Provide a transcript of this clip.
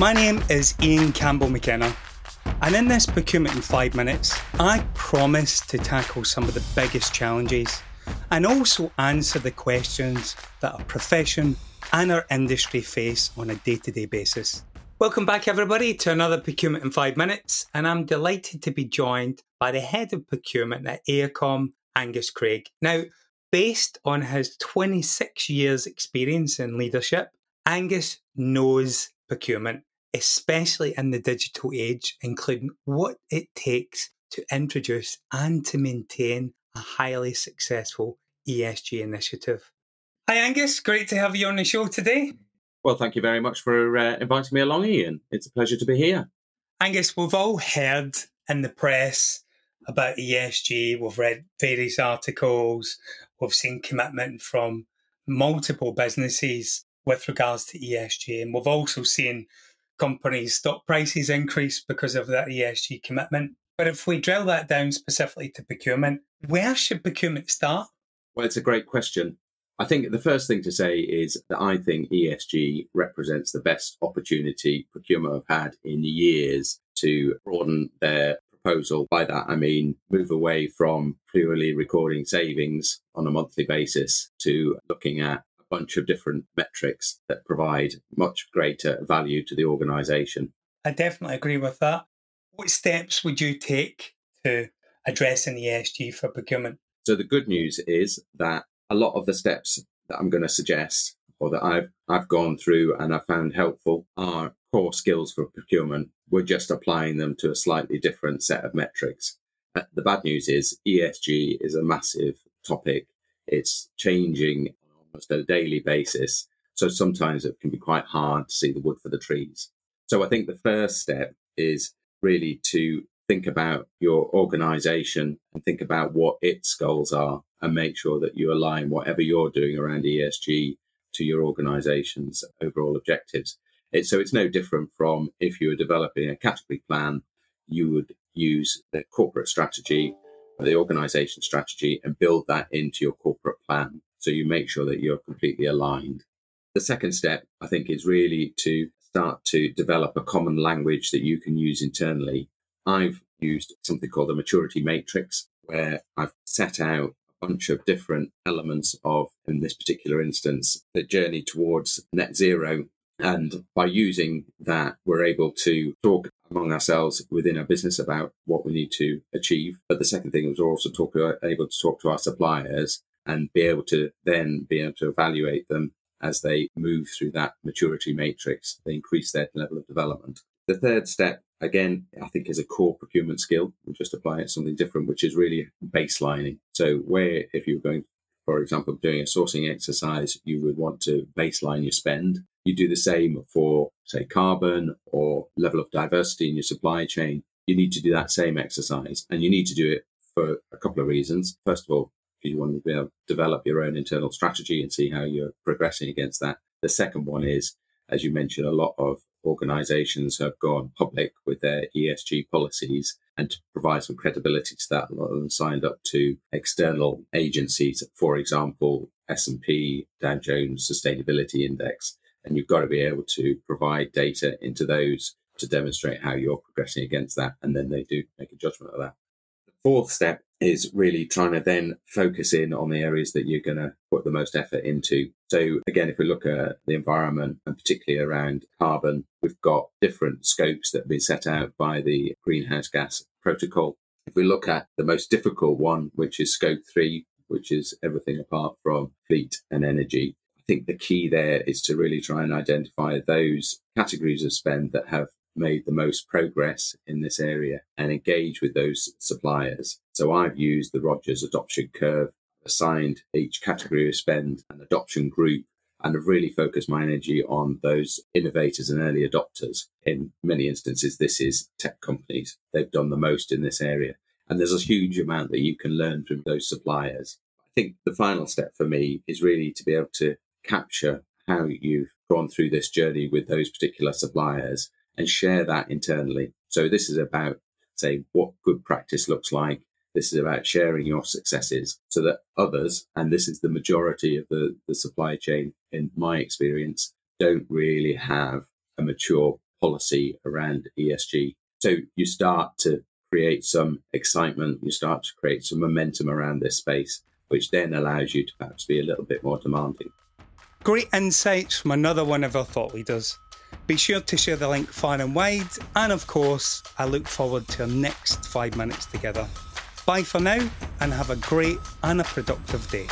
My name is Ian Campbell McKenna, and in this Procurement in 5 Minutes, I promise to tackle some of the biggest challenges and also answer the questions that our profession and our industry face on a day-to-day basis. Welcome back, everybody, to another Procurement in 5 Minutes, and I'm delighted to be joined by the Head of Procurement at Aircom, Angus Craig. Now, based on his 26 years' experience in leadership, Angus knows procurement, especially in the digital age, including what it takes to introduce and to maintain a highly successful ESG initiative. Hi Angus, great to have you on the show today. Well, thank you very much for inviting me along, Ian. It's a pleasure to be here. Angus, we've all heard in the press about ESG. We've read various articles. We've seen commitment from multiple businesses with regards to ESG. And we've also seen companies' stock prices increase because of that ESG commitment. But if we drill that down specifically to procurement, where should procurement start? Well, it's a great question. I think the first thing to say is that I think ESG represents the best opportunity procurement have had in years to broaden their proposal. By that, I mean move away from purely recording savings on a monthly basis to looking at bunch of different metrics that provide much greater value to the organisation. I definitely agree with that. What steps would you take to addressing ESG for procurement? So the good news is that a lot of the steps that I'm going to suggest or that I've gone through and I've found helpful are core skills for procurement. We're just applying them to a slightly different set of metrics. The bad news is ESG is a massive topic. It's changing on a daily basis. So sometimes it can be quite hard to see the wood for the trees. So I think the first step is really to think about your organisation and think about what its goals are and make sure that you align whatever you're doing around ESG to your organisation's overall objectives. So it's no different from if you were developing a category plan, you would use the corporate strategy or the organisation strategy and build that into your corporate plan. So you make sure that you're completely aligned. The second step, I think, is really to start to develop a common language that you can use internally. I've used something called a maturity matrix, where I've set out a bunch of different elements of, in this particular instance, the journey towards net zero. And by using that, we're able to talk among ourselves within our business about what we need to achieve. But the second thing is we're also able to talk to our suppliers and be able to evaluate them as they move through that maturity matrix. They increase their level of development. The third step, again, I think is a core procurement skill. We'll just apply it to something different, which is really baselining. So where if you're going, for example, doing a sourcing exercise, you would want to baseline your spend. You do the same for, say, carbon or level of diversity in your supply chain. You need to do that same exercise, and you need to do it for a couple of reasons. First of all, if you want to be able to develop your own internal strategy and see how you're progressing against that. The second one is, as you mentioned, a lot of organisations have gone public with their ESG policies, and to provide some credibility to that, a lot of them signed up to external agencies, for example, S&P, Dow Jones Sustainability Index, and you've got to be able to provide data into those to demonstrate how you're progressing against that, and then they do make a judgment of that. The fourth step is really trying to then focus in on the areas that you're going to put the most effort into. So again, if we look at the environment and particularly around carbon, we've got different scopes that have been set out by the greenhouse gas protocol. If we look at the most difficult one, which is scope 3, which is everything apart from fleet and energy, I think the key there is to really try and identify those categories of spend that have made the most progress in this area and engage with those suppliers. So I've used the Rogers Adoption Curve, assigned each category of spend an adoption group, and have really focused my energy on those innovators and early adopters. In many instances, this is tech companies. They've done the most in this area. And there's a huge amount that you can learn from those suppliers. I think the final step for me is really to be able to capture how you've gone through this journey with those particular suppliers and share that internally. So this is about, say, what good practice looks like. This is about sharing your successes so that others, and this is the majority of the supply chain in my experience, don't really have a mature policy around ESG. So you start to create some excitement, you start to create some momentum around this space, which then allows you to perhaps be a little bit more demanding. Great insights from another one of our thought leaders. Be sure to share the link far and wide. And of course, I look forward to our next 5 minutes together. Bye for now and have a great and a productive day.